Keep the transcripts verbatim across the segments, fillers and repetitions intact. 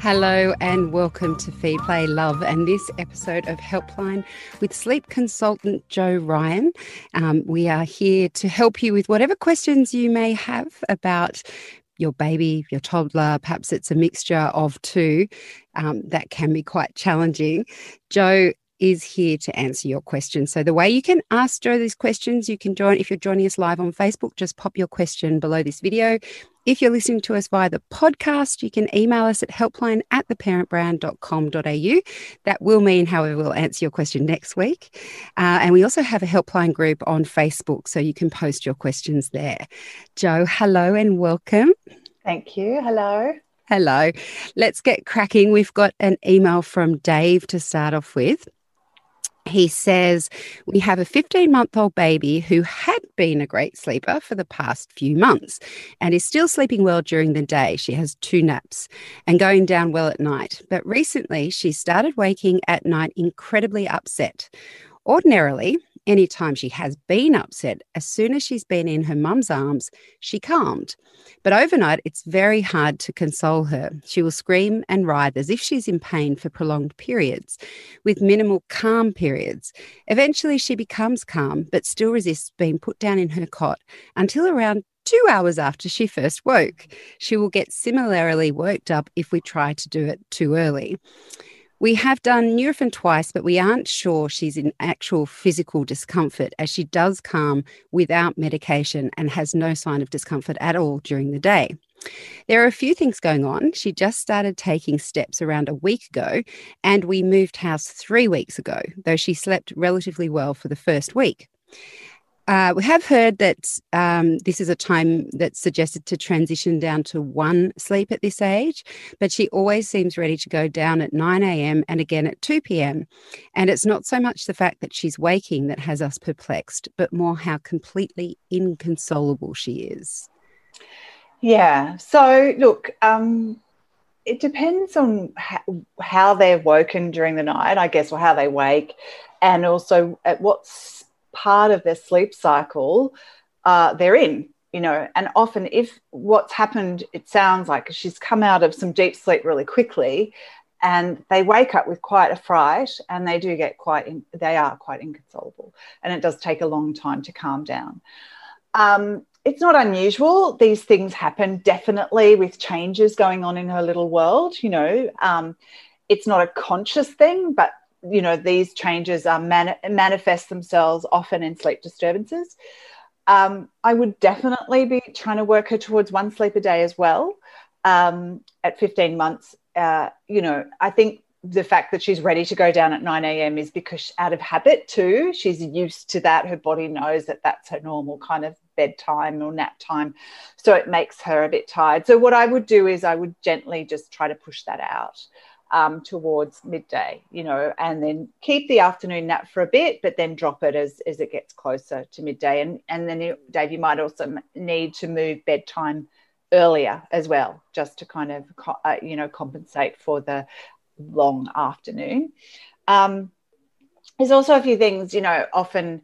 Hello and welcome to Feed Play Love and this episode of Helpline with sleep consultant Joe Ryan. Um, we are here to help you with whatever questions you may have about your baby, your toddler, perhaps it's a mixture of two. Um, that can be quite challenging. Joe is here to answer your questions. So the way you can ask Joe these questions, you can join, if you're joining us live on Facebook, just pop your question below this video. If you're listening to us via the podcast, you can email us at helpline at the parent brand dot com dot a u. That will mean, however, we'll answer your question next week. Uh, and we also have a helpline group on Facebook, so you can post your questions there. Joe, hello and welcome. Thank you. Hello. Hello. Let's get cracking. We've got an email from Dave to start off with. He says, we have a fifteen-month-old baby who had been a great sleeper for the past few months and is still sleeping well during the day. She has two naps and going down well at night. But recently, she started waking at night incredibly upset. Ordinarily, any time she has been upset, as soon as she's been in her mum's arms, she calmed. But overnight, it's very hard to console her. She will scream and writhe as if she's in pain for prolonged periods, with minimal calm periods. Eventually, she becomes calm, but still resists being put down in her cot until around two hours after she first woke. She will get similarly worked up if we try to do it too early. We have done Nurofen twice, but we aren't sure she's in actual physical discomfort, as she does calm without medication and has no sign of discomfort at all during the day. There are a few things going on. She just started taking steps around a week ago, and we moved house three weeks ago, though she slept relatively well for the first week. Uh, we have heard that um, this is a time that's suggested to transition down to one sleep at this age, but she always seems ready to go down at nine a m and again at two p m. And it's not so much the fact that she's waking that has us perplexed, but more how completely inconsolable she is. Yeah. So, look, um, it depends on how, how they're woken during the night, I guess, or how they wake, and also at what stage, part of their sleep cycle uh, they're in, you know, and often if what's happened, it sounds like she's come out of some deep sleep really quickly and they wake up with quite a fright and they do get quite, in, they are quite inconsolable and it does take a long time to calm down. Um, it's not unusual. These things happen definitely with changes going on in her little world, you know. Um, it's not a conscious thing, but you know, these changes are mani- manifest themselves often in sleep disturbances. Um, I would definitely be trying to work her towards one sleep a day as well. Um, at fifteen months, uh, you know, I think the fact that she's ready to go down at nine a m is because she, out of habit too, she's used to that. Her body knows that that's her normal kind of bedtime or nap time. So it makes her a bit tired. So what I would do is I would gently just try to push that out. Um, towards midday, you know, and then keep the afternoon nap for a bit, but then drop it as, as it gets closer to midday. And, and then, you, Dave, you might also need to move bedtime earlier as well, just to kind of, uh, you know, compensate for the long afternoon. Um, there's also a few things, you know, often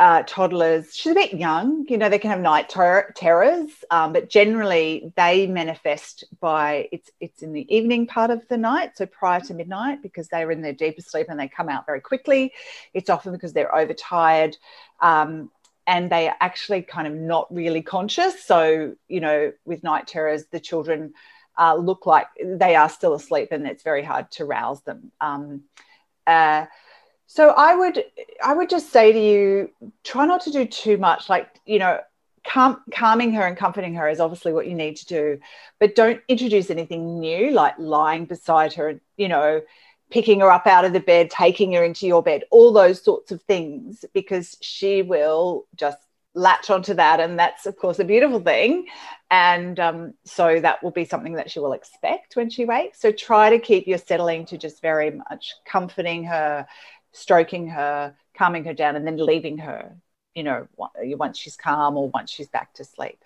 uh, toddlers, she's a bit young, you know, they can have night ter- terrors, um, but generally they manifest by it's it's in the evening part of the night, so prior to midnight, because they're in their deepest sleep and they come out very quickly. It's often because they're overtired um, and they are actually kind of not really conscious. So, you know, with night terrors, the children uh, look like they are still asleep and it's very hard to rouse them. Um, uh, So I would I would just say to you, try not to do too much. Like, you know, calm, calming her and comforting her is obviously what you need to do, but don't introduce anything new like lying beside her and, you know, picking her up out of the bed, taking her into your bed, all those sorts of things, because she will just latch onto that, and that's, of course, a beautiful thing. And um, so that will be something that she will expect when she wakes. So try to keep your settling to just very much comforting her, stroking her, calming her down, and then leaving her, you know, once she's calm or once she's back to sleep.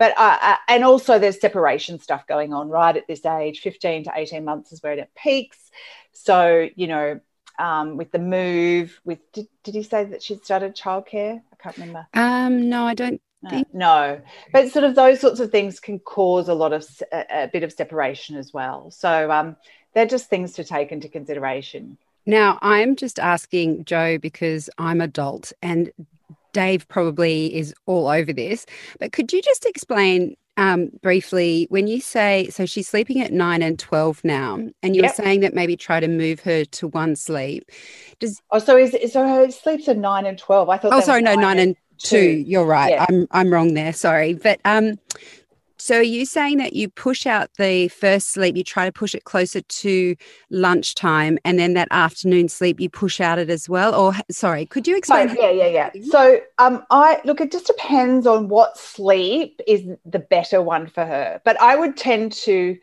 But uh, and also there's separation stuff going on right at this age. Fifteen to eighteen months is where it peaks. So, you know, um, with the move, with did, did you say that she started childcare? I can't remember. Um, no, I don't Uh, no, but sort of those sorts of things can cause a lot of a, a bit of separation as well. So um, they're just things to take into consideration. Now, I'm just asking Joe because I'm adult and Dave probably is all over this, but could you just explain um, briefly when you say, so she's sleeping at nine and twelve now, and you're yep. saying that maybe try to move her to one sleep. Does Oh, so is so her sleeps at nine and twelve? I thought. Oh, sorry, no, nine and two. You're right. Yeah. I'm I'm wrong there. Sorry. But um, so are you saying that you push out the first sleep, you try to push it closer to lunchtime, and then that afternoon sleep you push out it as well? Or sorry, could you explain? Oh, yeah, yeah, yeah. So um, I look, it just depends on what sleep is the better one for her. But I would tend to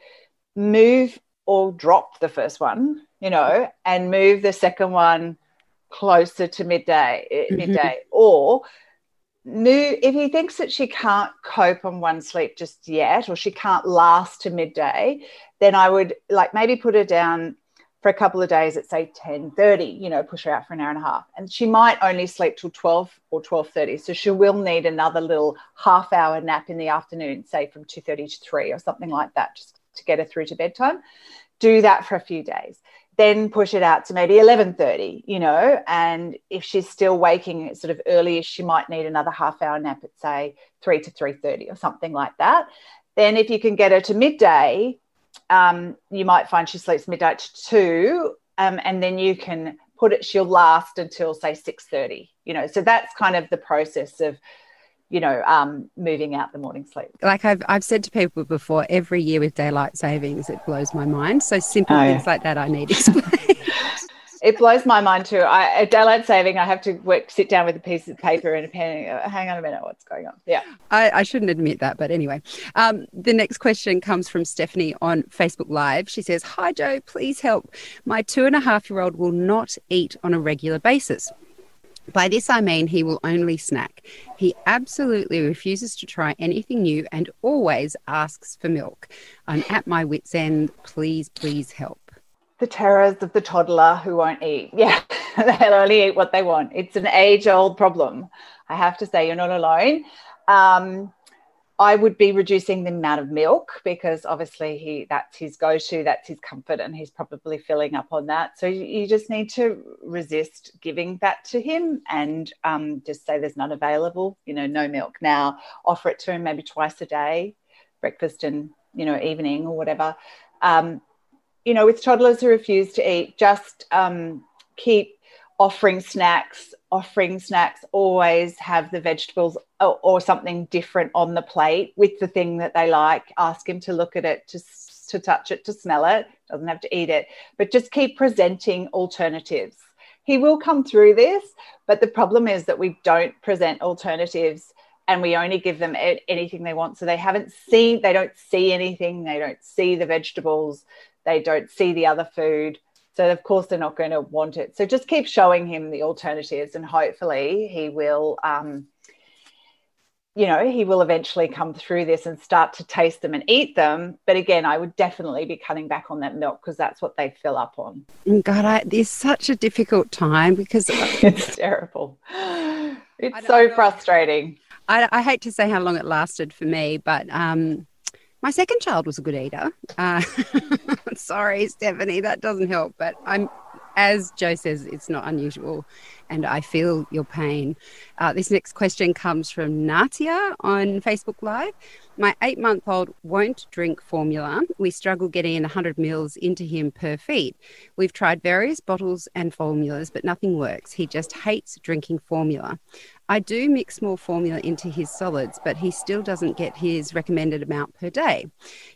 move or drop the first one, you know, and move the second one closer to midday, mm-hmm. midday, or move, if he thinks that she can't cope on one sleep just yet or she can't last to midday, then I would like maybe put her down for a couple of days at say ten thirty, you know, push her out for an hour and a half, and she might only sleep till twelve or twelve thirty, so she will need another little half hour nap in the afternoon, say from two thirty to three or something like that, just to get her through to bedtime. Do that for a few days, then push it out to maybe eleven thirty, you know, and if she's still waking sort of earlier, she might need another half hour nap at, say, three to three thirty or something like that. Then if you can get her to midday, um, you might find she sleeps midday to two, um, and then you can put it, she'll last until, say, six thirty, you know. So that's kind of the process of, you know, um, moving out the morning sleep. Like I've I've said to people before, every year with daylight savings, it blows my mind. So simple oh, things yeah. like that I need explained. It blows my mind too. I, at daylight saving, I have to work, sit down with a piece of paper and a pen and go, hang on a minute, what's going on? Yeah. I, I shouldn't admit that, but anyway. Um, the next question comes from Stephanie on Facebook Live. She says, hi, Joe, please help. My two and a half year old will not eat on a regular basis. By this I mean he will only snack. He absolutely refuses to try anything new and always asks for milk. I'm at my wit's end. Please, please help. The terrors of the toddler who won't eat. Yeah, they'll only eat what they want. It's an age-old problem. I have to say, you're not alone. Um, I would be reducing the amount of milk because obviously he that's his go-to, that's his comfort, and he's probably filling up on that. So you, you just need to resist giving that to him and um, just say there's none available, you know, no milk. Now offer it to him maybe twice a day, breakfast and, you know, evening or whatever. Um, you know, with toddlers who refuse to eat, just um, keep offering snacks, offering snacks, always have the vegetables or, or something different on the plate with the thing that they like. Ask him to look at it, to, to touch it, to smell it. Doesn't have to eat it, but just keep presenting alternatives. He will come through this, but the problem is that we don't present alternatives and we only give them anything they want. So they haven't seen, they don't see anything. They don't see the vegetables. They don't see the other food. So, of course, they're not going to want it. So just keep showing him the alternatives and hopefully he will, um, you know, he will eventually come through this and start to taste them and eat them. But, again, I would definitely be cutting back on that milk because that's what they fill up on. God, I, it's such a difficult time because it's terrible. It's so know. frustrating. I, I hate to say how long it lasted for me, but um, my second child was a good eater. Uh, Sorry, Stephanie, that doesn't help. But I'm, as Joe says, it's not unusual and I feel your pain. Uh, this next question comes from Natia on Facebook Live. My eight-month-old won't drink formula. We struggle getting one hundred mils into him per feed. We've tried various bottles and formulas, but nothing works. He just hates drinking formula. I do mix more formula into his solids, but he still doesn't get his recommended amount per day.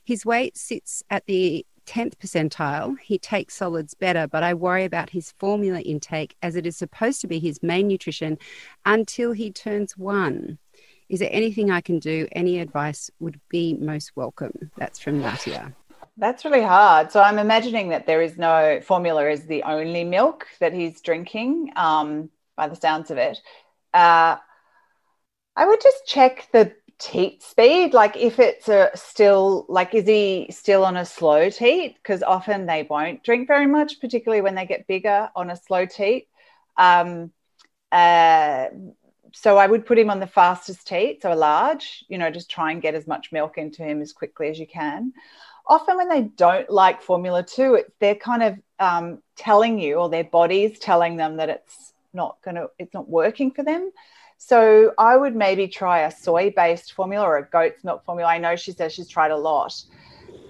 His weight sits at the tenth percentile. He takes solids better, but I worry about his formula intake as it is supposed to be his main nutrition until he turns one. Is there anything I can do? Any advice would be most welcome. That's from Natia. That's really hard. So I'm imagining that there is no formula is the only milk that he's drinking, um, by the sounds of it. Uh, I would just check the teat speed, like if it's a still like is he still on a slow teat, because often they won't drink very much, particularly when they get bigger, on a slow teat. Um, uh, so I would put him on the fastest teat, so a large, you know, just try and get as much milk into him as quickly as you can. Often when they don't like formula too, it, they're kind of um, telling you, or their body's telling them that it's not going to, it's not working for them. So I would maybe try a soy-based formula or a goat's milk formula. I know she says she's tried a lot,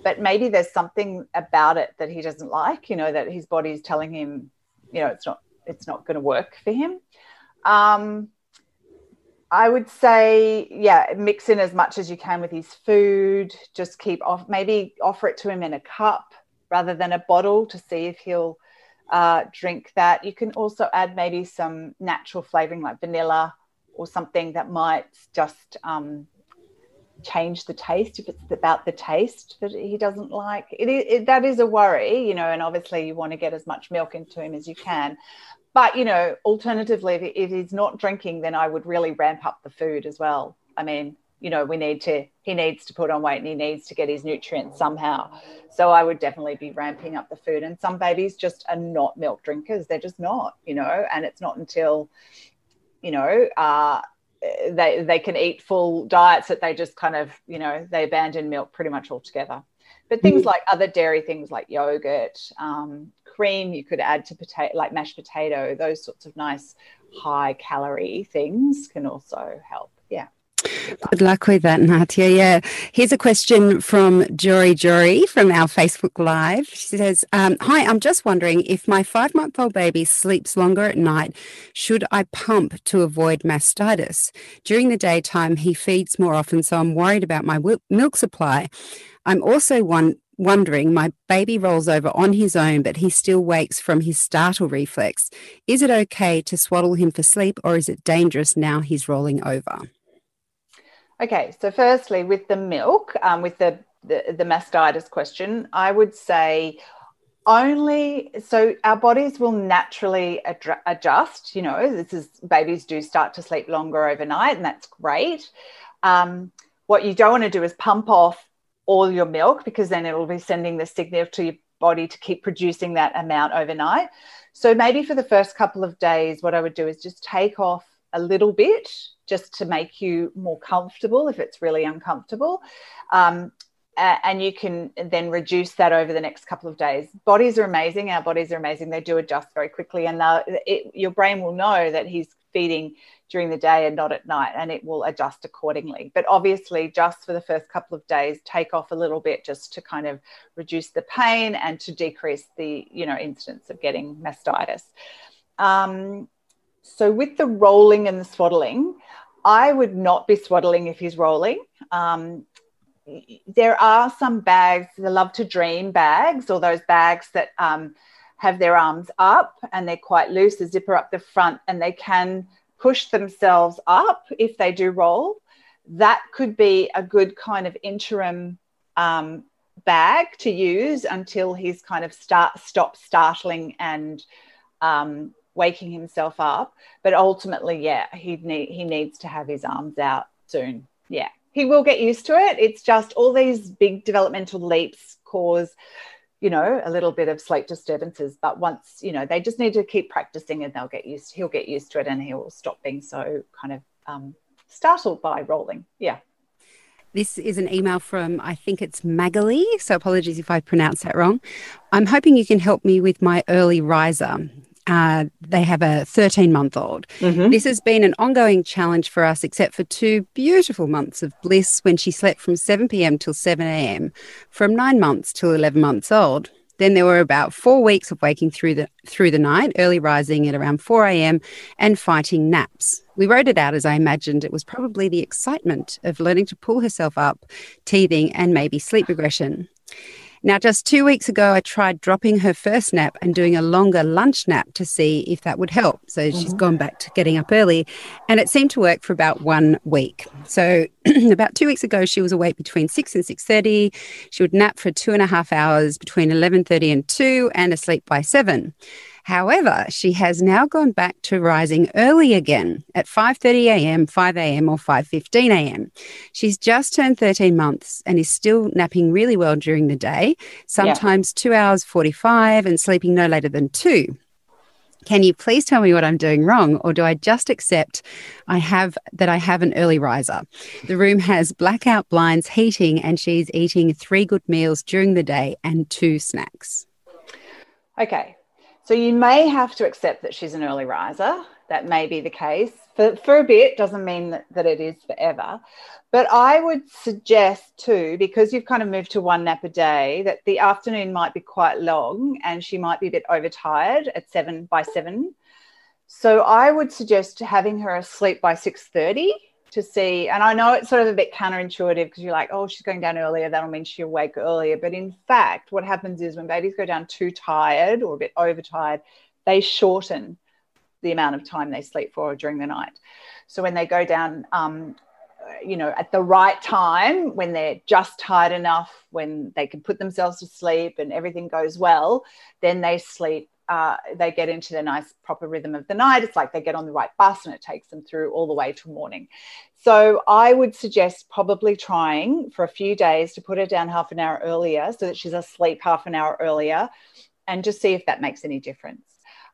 but maybe there's something about it that he doesn't like, you know, that his body's telling him, you know, it's not, it's not going to work for him. Um, I would say, yeah, mix in as much as you can with his food. Just keep off, maybe offer it to him in a cup rather than a bottle to see if he'll uh, drink that. You can also add maybe some natural flavoring like vanilla or something that might just um, change the taste if it's about the taste that he doesn't like. It, it, that is a worry, you know, and obviously you want to get as much milk into him as you can. But, you know, alternatively, if he's not drinking, then I would really ramp up the food as well. I mean, you know, we need to, he needs to put on weight and he needs to get his nutrients somehow. So I would definitely be ramping up the food. And some babies just are not milk drinkers. They're just not, you know, and it's not until, you know, uh, they, they can eat full diets that they just kind of, you know, they abandon milk pretty much altogether. But things like other dairy things like yogurt, um, cream you could add to potato, like mashed potato, those sorts of nice high-calorie things can also help, yeah. Good luck with that, Natia, yeah. Here's a question from Jory Jory from our Facebook Live. She says, um, hi, I'm just wondering if my five-month-old baby sleeps longer at night, should I pump to avoid mastitis? During the daytime, he feeds more often, so I'm worried about my w- milk supply. I'm also one, wondering, my baby rolls over on his own, but he still wakes from his startle reflex. Is it okay to swaddle him for sleep, or is it dangerous now he's rolling over? Okay, so firstly, with the milk, um, with the, the, the mastitis question, I would say only, so our bodies will naturally adra- adjust, you know, this is, babies do start to sleep longer overnight, and that's great. Um, what you don't want to do is pump off all your milk, because then it'll be sending the signal to your body to keep producing that amount overnight. So maybe for the first couple of days, what I would do is just take off a little bit just to make you more comfortable if it's really uncomfortable. Um, and you can then reduce that over the next couple of days. Bodies are amazing. Our bodies are amazing. They do adjust very quickly, and it, your brain will know that he's feeding during the day and not at night, and it will adjust accordingly. But obviously, just for the first couple of days, take off a little bit just to kind of reduce the pain and to decrease the, you know, incidence of getting mastitis. Um, so with the rolling and the swaddling, I would not be swaddling if he's rolling. Um, there are some bags, the Love to Dream bags, or those bags that um, have their arms up and they're quite loose, the zipper up the front, and they can push themselves up if they do roll. That could be a good kind of interim um, bag to use until he's kind of start stop startling and um, waking himself up. But ultimately, yeah, he need, he needs to have his arms out soon. Yeah, he will get used to it. It's just all these big developmental leaps cause, you know, a little bit of sleep disturbances, but once, you know, they just need to keep practicing and they'll get used, he'll get used to it, and he will stop being so kind of um, startled by rolling. Yeah. This is an email from, I think it's Magali, so apologies if I pronounced that wrong. I'm hoping you can help me with my early riser. Uh, they have a thirteen-month-old. Mm-hmm. This has been an ongoing challenge for us, except for two beautiful months of bliss when she slept from seven p.m. till seven a.m., from nine months till eleven months old. Then there were about four weeks of waking through the through the night, early rising at around four a.m. and fighting naps. We wrote it out as I imagined. It was probably the excitement of learning to pull herself up, teething, and maybe sleep regression. Now, just two weeks ago, I tried dropping her first nap and doing a longer lunch nap to see if that would help. So mm-hmm. she's gone back to getting up early, and it seemed to work for about one week. So about two weeks ago, she was awake between six and six thirty. She would nap for two and a half hours between eleven thirty and two and asleep by seven. However, she has now gone back to rising early again at five thirty a.m., five a.m. or five fifteen a.m. She's just turned thirteen months and is still napping really well during the day, sometimes yeah. two hours forty-five and sleeping no later than two. can you please tell me what I'm doing wrong, or do I just accept I have that I have an early riser? The room has blackout blinds, heating, and she's eating three good meals during the day and two snacks. Okay, so you may have to accept that she's an early riser. That may be the case for, for a bit, doesn't mean that, that it is forever. But I would suggest too, because you've kind of moved to one nap a day, that the afternoon might be quite long and she might be a bit overtired at seven by seven. So I would suggest having her asleep by six thirty to see, and I know it's sort of a bit counterintuitive because you're like, oh, she's going down earlier, that'll mean she'll wake earlier. But in fact, what happens is when babies go down too tired or a bit overtired, they shorten the amount of time they sleep for during the night. So when they go down, um, you know, at the right time, when they're just tired enough, when they can put themselves to sleep and everything goes well, then they sleep, uh, they get into the nice proper rhythm of the night. It's like they get on the right bus and it takes them through all the way to morning. So I would suggest probably trying for a few days to put her down half an hour earlier so that she's asleep half an hour earlier and just see if that makes any difference.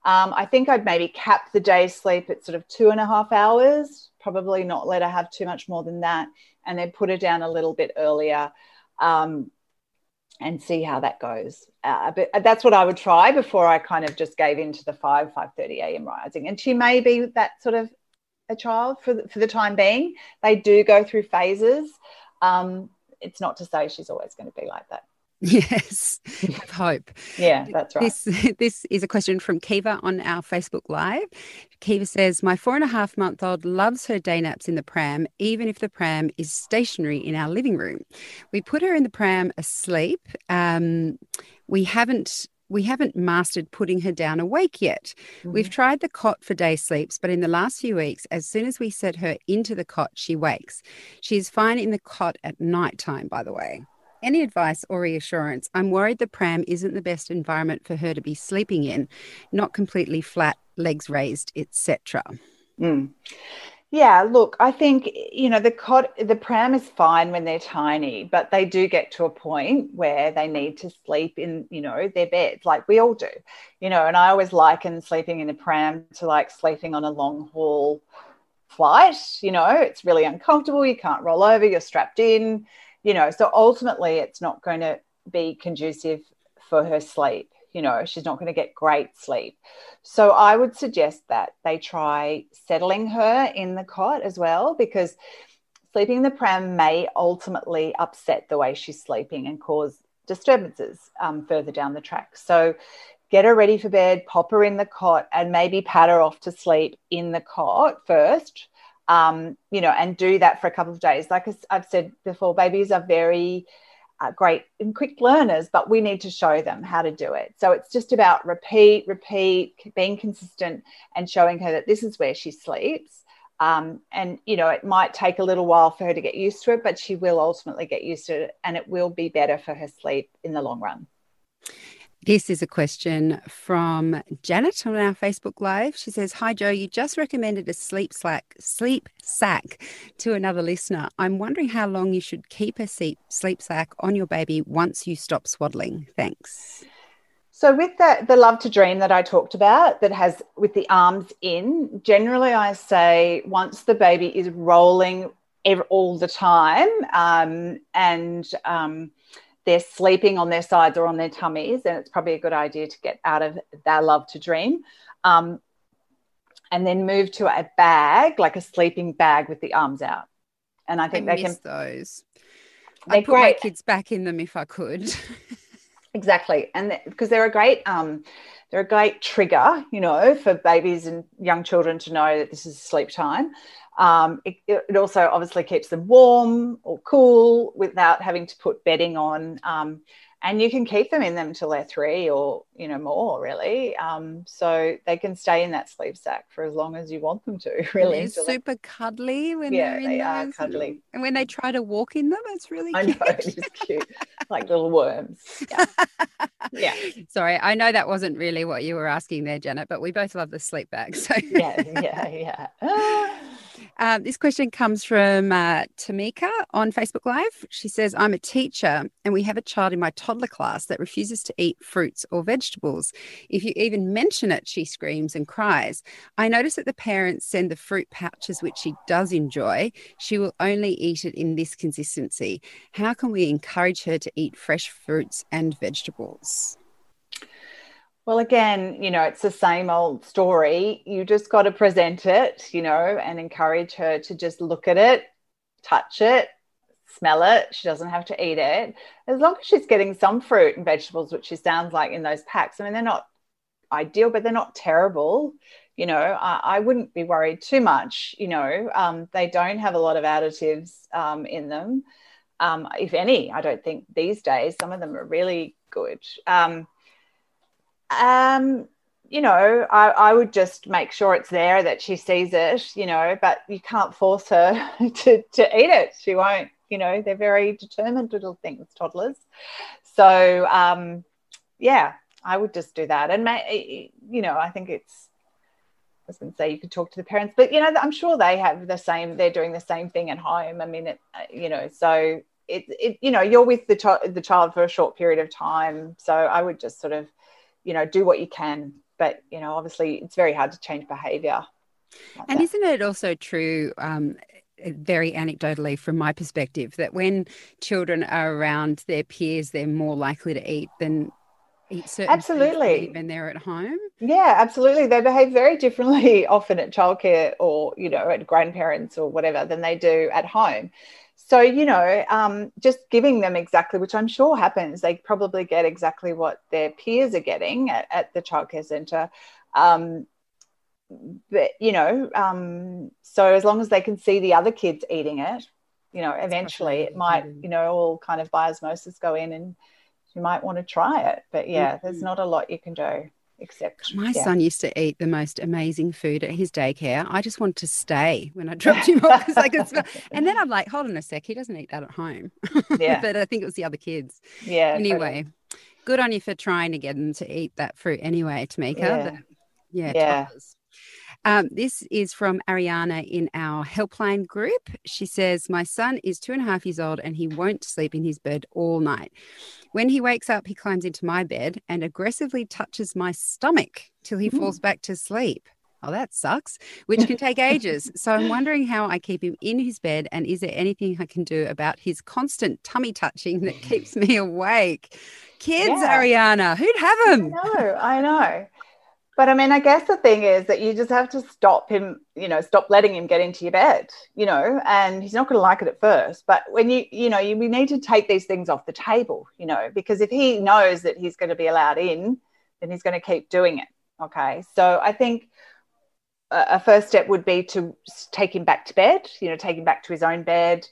Um, I think I'd maybe cap the day's sleep at sort of two and a half hours, probably not let her have too much more than that, and then put her down a little bit earlier um, and see how that goes. Uh, but that's what I would try before I kind of just gave in to the five, five thirty a m rising. And she may be that sort of a child for the, for the time being. They do go through phases. Um, it's not to say she's always going to be like that. Yes, have hope. Yeah, that's right. This, this is a question from Kiva on our Facebook Live. Kiva says, my four and a half month old loves her day naps in the pram, even if the pram is stationary in our living room. We put her in the pram asleep. Um, we haven't we haven't mastered putting her down awake yet. Mm-hmm. We've tried the cot for day sleeps, but in the last few weeks, as soon as we set her into the cot, she wakes. She is fine in the cot at nighttime, by the way. Any advice or reassurance? I'm worried the pram isn't the best environment for her to be sleeping in, not completely flat, legs raised, et cetera. Mm. Yeah, look, I think, you know, the cot, the pram is fine when they're tiny, but they do get to a point where they need to sleep in, you know, their beds, like we all do, you know, and I always liken sleeping in a pram to like sleeping on a long haul flight. You know, it's really uncomfortable. You can't roll over, you're strapped in. You know, so ultimately it's not going to be conducive for her sleep. You know, she's not going to get great sleep. So I would suggest that they try settling her in the cot as well, because sleeping in the pram may ultimately upset the way she's sleeping and cause disturbances um, further down the track. So get her ready for bed, pop her in the cot, and maybe pat her off to sleep in the cot first. Um, you know, and do that for a couple of days. Like I've said before, babies are very uh, great and quick learners, but we need to show them how to do it. So it's just about repeat, repeat, being consistent and showing her that this is where she sleeps. Um, and, you know, it might take a little while for her to get used to it, but she will ultimately get used to it and it will be better for her sleep in the long run. This is a question from Janet on our Facebook Live. She says, hi, Joe, you just recommended a sleep slack, sleep sack to another listener. I'm wondering how long you should keep a sleep, sleep sack on your baby once you stop swaddling. Thanks. So with the, the Love to Dream that I talked about that has with the arms in, generally I say once the baby is rolling every, all the time um, and um they're sleeping on their sides or on their tummies, and it's probably a good idea to get out of their Love to Dream um, and then move to a bag, like a sleeping bag with the arms out. And I think I they miss can... those. They're I'd put great. my kids back in them if I could. Exactly. And because they're a great um, they're a great trigger, you know, for babies and young children to know that this is sleep time. Um, it, it also obviously keeps them warm or cool without having to put bedding on. Um, and you can keep them in them till they're three or, you know, more really. Um, so they can stay in that sleep sack for as long as you want them to, really. They're super cuddly when yeah, they're in they those. Are cuddly. And when they try to walk in them, it's really cute. I know, it is cute. Like little worms. Yeah. Yeah. Sorry, I know that wasn't really what you were asking there, Janet, but we both love the sleep bag. So. yeah, yeah, yeah. Uh, this question comes from uh, Tamika on Facebook Live. She says, I'm a teacher and we have a child in my toddler class that refuses to eat fruits or vegetables. If you even mention it, she screams and cries. I notice that the parents send the fruit pouches, which she does enjoy. She will only eat it in this consistency. How can we encourage her to eat fresh fruits and vegetables? Well, again, you know, it's the same old story. You just got to present it, you know, and encourage her to just look at it, touch it, smell it. She doesn't have to eat it. As long as she's getting some fruit and vegetables, which she sounds like in those packs. I mean, they're not ideal, but they're not terrible. You know, I, I wouldn't be worried too much. You know, um, they don't have a lot of additives um, in them, um, if any. I don't think these days. Some of them are really good. Um Um, you know, I, I would just make sure it's there, that she sees it, you know, but you can't force her to, to eat it. She won't, you know, they're very determined little things, toddlers. So, um, yeah, I would just do that. And, may, you know, I think it's, I was going to say you could talk to the parents, but, you know, I'm sure they have the same, they're doing the same thing at home. I mean, it, you know, so it, it you know, you're with the, to- the child for a short period of time. So I would just sort of, you know, do what you can. But, you know, obviously it's very hard to change behaviour. Like and that. Isn't it also true, um, very anecdotally from my perspective, that when children are around their peers, they're more likely to eat than eat certain absolutely when they're at home? Yeah, absolutely. They behave very differently often at childcare or, you know, at grandparents or whatever than they do at home. So, you know, um, just giving them exactly, which I'm sure happens, they probably get exactly what their peers are getting at, at the childcare centre. Um, but, you know, um, so as long as they can see the other kids eating it, you know, eventually it might, you know, all kind of by osmosis go in and you might want to try it. But, yeah, mm-hmm. There's not a lot you can do. Except my yeah. son used to eat the most amazing food at his daycare. I just wanted to stay when I dropped him off because I could smell. And then I'm like, hold on a sec, he doesn't eat that at home. Yeah. But I think it was the other kids. Yeah. Anyway, totally. Good on you for trying to get them to eat that fruit anyway, Tamika. Yeah. But, yeah. yeah. Um, this is from Ariana in our helpline group. She says, my son is two and a half years old and he won't sleep in his bed all night. When he wakes up, he climbs into my bed and aggressively touches my stomach till he mm. falls back to sleep. Oh, that sucks, which can take ages. So I'm wondering how I keep him in his bed and is there anything I can do about his constant tummy touching that keeps me awake? Kids, yeah. Ariana, who'd have them? I know, I know. But, I mean, I guess the thing is that you just have to stop him, you know, stop letting him get into your bed, you know, and he's not going to like it at first. But when you, you know, you we need to take these things off the table, you know, because if he knows that he's going to be allowed in, then he's going to keep doing it, okay? So I think a first step would be to take him back to bed, you know, take him back to his own bed,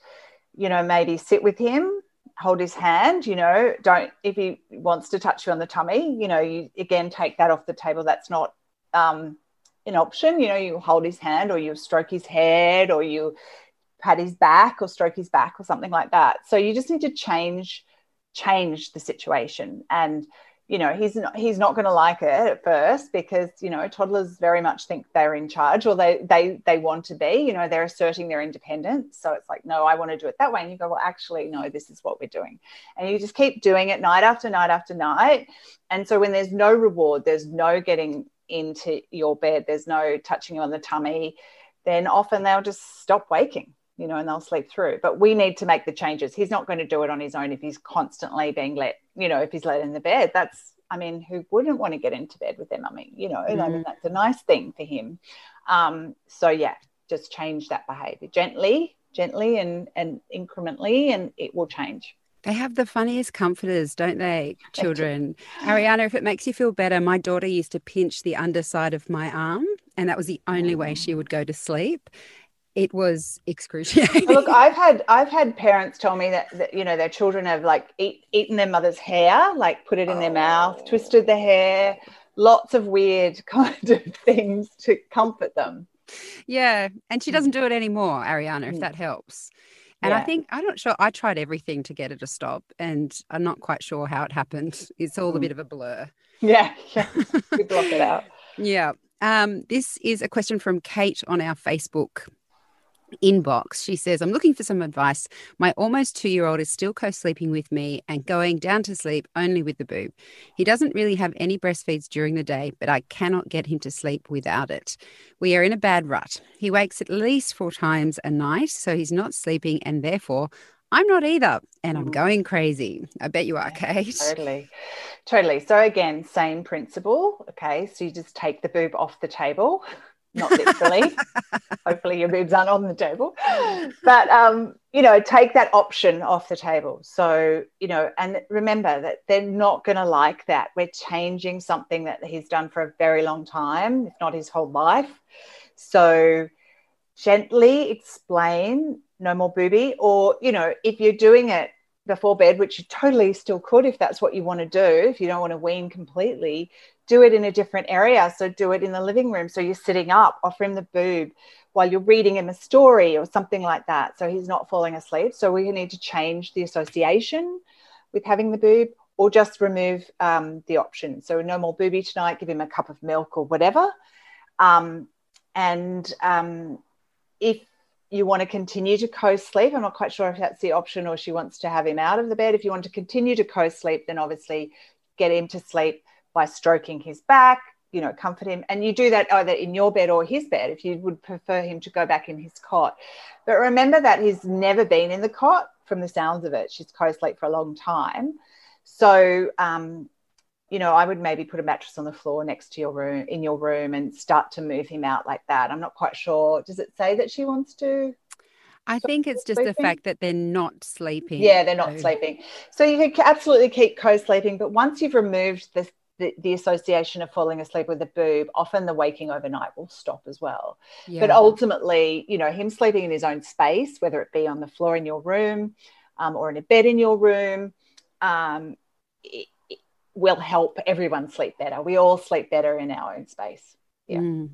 you know, maybe sit with him. Hold his hand, you know, don't, if he wants to touch you on the tummy, you know, you again take that off the table. That's not um, an option. You know, you hold his hand or you stroke his head or you pat his back or stroke his back or something like that. So you just need to change, change the situation. And, you know, he's not, he's not going to like it at first because, you know, toddlers very much think they're in charge or they, they, they want to be, you know, they're asserting their independence. So it's like, no, I want to do it that way. And you go, well, actually, no, this is what we're doing. And you just keep doing it night after night after night. And so when there's no reward, there's no getting into your bed, there's no touching you on the tummy, then often they'll just stop waking, you know, and they'll sleep through. But we need to make the changes. He's not going to do it on his own if he's constantly being let, you know, if he's let in the bed. That's, I mean, who wouldn't want to get into bed with their mummy, you know? Mm-hmm. I mean, that's a nice thing for him. Um, so, yeah, just change that behaviour gently, gently and, and incrementally, and it will change. They have the funniest comforters, don't they, children? Ariana, if it makes you feel better, my daughter used to pinch the underside of my arm, and that was the only mm-hmm. way she would go to sleep. It was excruciating. Look, I've had I've had parents tell me that, that you know, their children have like eat, eaten their mother's hair, like put it in oh. their mouth, twisted the hair, lots of weird kind of things to comfort them. Yeah, and she doesn't do it anymore, Ariana, if mm. that helps. And yeah. I think, I'm not sure, I tried everything to get her to stop and I'm not quite sure how it happened. It's all mm. a bit of a blur. Yeah, yeah. We block it out. Yeah. Um, this is a question from Kate on our Facebook inbox. She says, I'm looking for some advice. My almost two-year-old is still co-sleeping with me and going down to sleep only with the boob. He doesn't really have any breastfeeds during the day, but I cannot get him to sleep without it. We are in a bad rut. He wakes at least four times a night, so he's not sleeping and therefore I'm not either, and I'm going crazy. I bet you are, Kate. Totally. Totally. So again, same principle. Okay, so you just take the boob off the table. Not literally. Hopefully your boobs aren't on the table. But, um, you know, take that option off the table. So, you know, and remember that they're not going to like that. We're changing something that he's done for a very long time, if not his whole life. So gently explain, no more boobie. Or, you know, if you're doing it before bed, which you totally still could if that's what you want to do, if you don't want to wean completely, do it in a different area. So do it in the living room. So you're sitting up, offer him the boob while you're reading him a story or something like that. So he's not falling asleep. So we need to change the association with having the boob or just remove um, the option. So no more boobie tonight, give him a cup of milk or whatever. Um, and um, if you want to continue to co-sleep, I'm not quite sure if that's the option or she wants to have him out of the bed. If you want to continue to co-sleep, then obviously get him to sleep by stroking his back, you know, comfort him. And you do that either in your bed or his bed if you would prefer him to go back in his cot. But remember that he's never been in the cot from the sounds of it. She's co-slept for a long time. So, um, you know, I would maybe put a mattress on the floor next to your room, in your room, and start to move him out like that. I'm not quite sure. Does it say that she wants to? I think it's just sleeping? The fact that they're not sleeping. Yeah, they're not so. sleeping. So you can absolutely keep co-sleeping. But once you've removed the The, the association of falling asleep with a boob, often the waking overnight will stop as well. Yeah. But ultimately, you know, him sleeping in his own space, whether it be on the floor in your room um, or in a bed in your room, um, it, it will help everyone sleep better. We all sleep better in our own space. Yeah. Mm.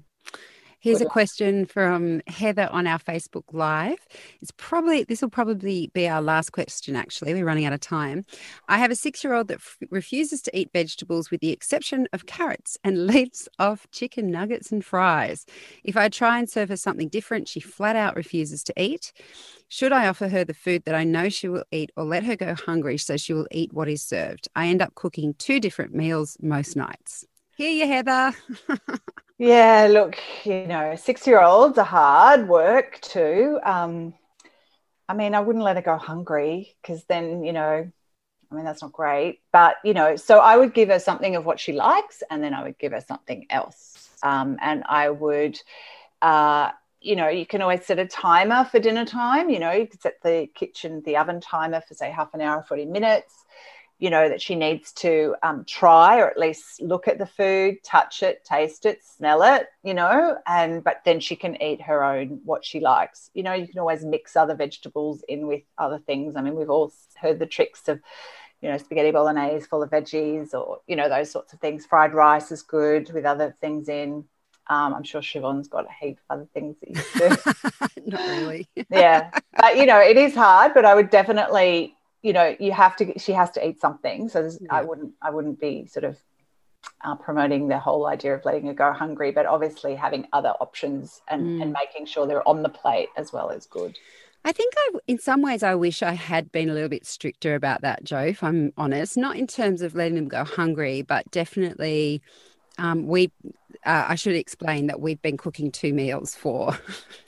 Here's a question from Heather on our Facebook Live. It's probably, this will probably be our last question, actually. We're running out of time. I have a six-year-old that f- refuses to eat vegetables with the exception of carrots and leaves off chicken nuggets and fries. If I try and serve her something different, she flat out refuses to eat. Should I offer her the food that I know she will eat or let her go hungry so she will eat what is served? I end up cooking two different meals most nights. Hear you, Heather. Yeah, look, you know, six-year-olds are hard work too. Um, I mean, I wouldn't let her go hungry because then, you know, I mean, that's not great. But, you know, so I would give her something of what she likes and then I would give her something else. Um, and I would, uh, you know, you can always set a timer for dinner time. You know, you can set the kitchen, the oven timer for, say, half an hour, forty minutes. You know, that she needs to um, try or at least look at the food, touch it, taste it, smell it, you know, and but then she can eat her own, what she likes. You know, you can always mix other vegetables in with other things. I mean, we've all heard the tricks of, you know, spaghetti bolognese full of veggies or, you know, those sorts of things. Fried rice is good with other things in. Um, I'm sure Siobhan's got a heap of other things that you do. Not really. Yeah. But, you know, it is hard, but I would definitely... You know, you have to. She has to eat something. So yeah. I wouldn't. I wouldn't be sort of uh, promoting the whole idea of letting her go hungry. But obviously, having other options and, mm. and making sure they're on the plate as well is good. I think I, in some ways I wish I had been a little bit stricter about that, Joe, if I'm honest. Not in terms of letting them go hungry, but definitely um, we. Uh, I should explain that we've been cooking two meals for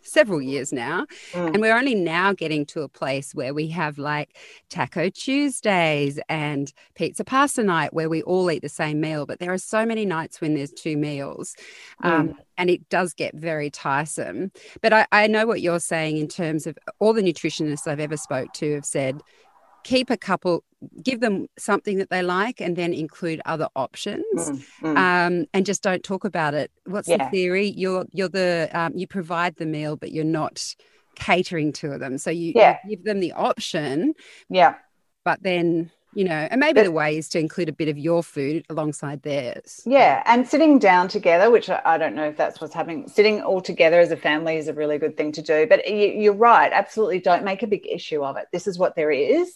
several years now, mm. and we're only now getting to a place where we have like Taco Tuesdays and Pizza Pasta night where we all eat the same meal. But there are so many nights when there's two meals um, mm. and it does get very tiresome. But I, I know what you're saying in terms of all the nutritionists I've ever spoke to have said, keep a couple, give them something that they like and then include other options mm, mm. Um, and just don't talk about it. What's yeah. the theory? You're you're the um, you provide the meal, but you're not catering to them. So you, yeah. you give them the option. Yeah. But then, you know, and maybe but, the way is to include a bit of your food alongside theirs. Yeah. And sitting down together, which I, I don't know if that's what's happening. Sitting all together as a family is a really good thing to do. But you, you're right. Absolutely. Don't make a big issue of it. This is what there is.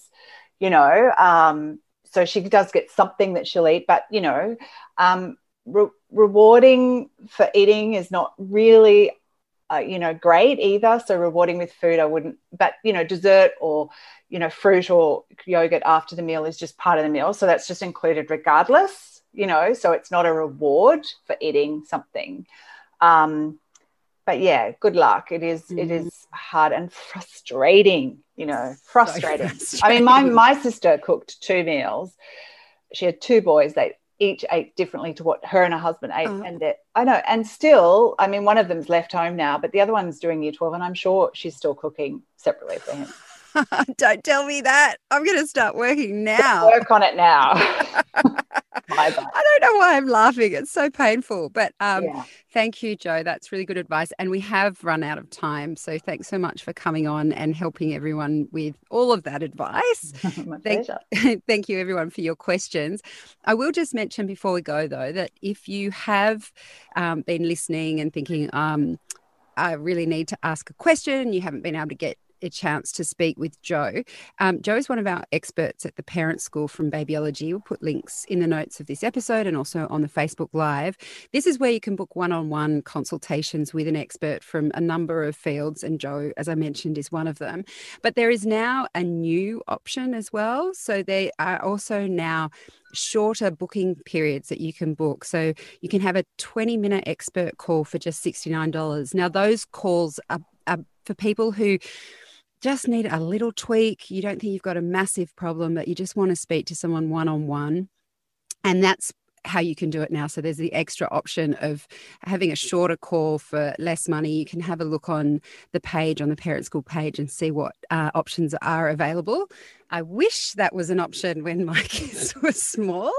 You know, um, so she does get something that she'll eat, but, you know, um, re- rewarding for eating is not really uh, you know, great either. So rewarding with food, I wouldn't, but, you know, dessert or, you know, fruit or yogurt after the meal is just part of the meal. So that's just included regardless, you know, so it's not a reward for eating something. Um, but yeah, good luck. It is, mm-hmm. it is hard and frustrating, you know, frustrating. So frustrating. I mean, my, my sister cooked two meals. She had two boys. They each ate differently to what her and her husband ate. Oh. And it, I know. And still, I mean, one of them's left home now, but the other one's doing year twelve, and I'm sure she's still cooking separately for him. Don't tell me that. I'm going to start working now. Just work on it now. I don't know why I'm laughing. It's so painful. But um, yeah. Thank you, Joe. That's really good advice. And we have run out of time. So thanks so much for coming on and helping everyone with all of that advice. My thank, pleasure. Thank you, everyone, for your questions. I will just mention before we go, though, that if you have um, been listening and thinking, um, I really need to ask a question, you haven't been able to get a chance to speak with Joe. Um, Joe is one of our experts at the Parent School from Babyology. We'll put links in the notes of this episode and also on the Facebook Live. This is where you can book one-on-one consultations with an expert from a number of fields, and Joe, as I mentioned, is one of them. But there is now a new option as well. So they are also now shorter booking periods that you can book. So you can have a twenty-minute expert call for just sixty-nine dollars. Now, those calls are, are for people who just need a little tweak. You don't think you've got a massive problem, but you just want to speak to someone one-on-one. And that's how you can do it now. So there's the extra option of having a shorter call for less money. You can have a look on the page, on the Parent School page, and see what uh, options are available. I wish that was an option when my kids were small.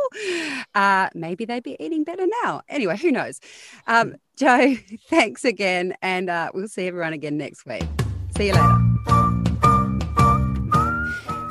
Uh, maybe they'd be eating better now. Anyway, who knows? Um, Joe, thanks again. And uh, we'll see everyone again next week. See you later.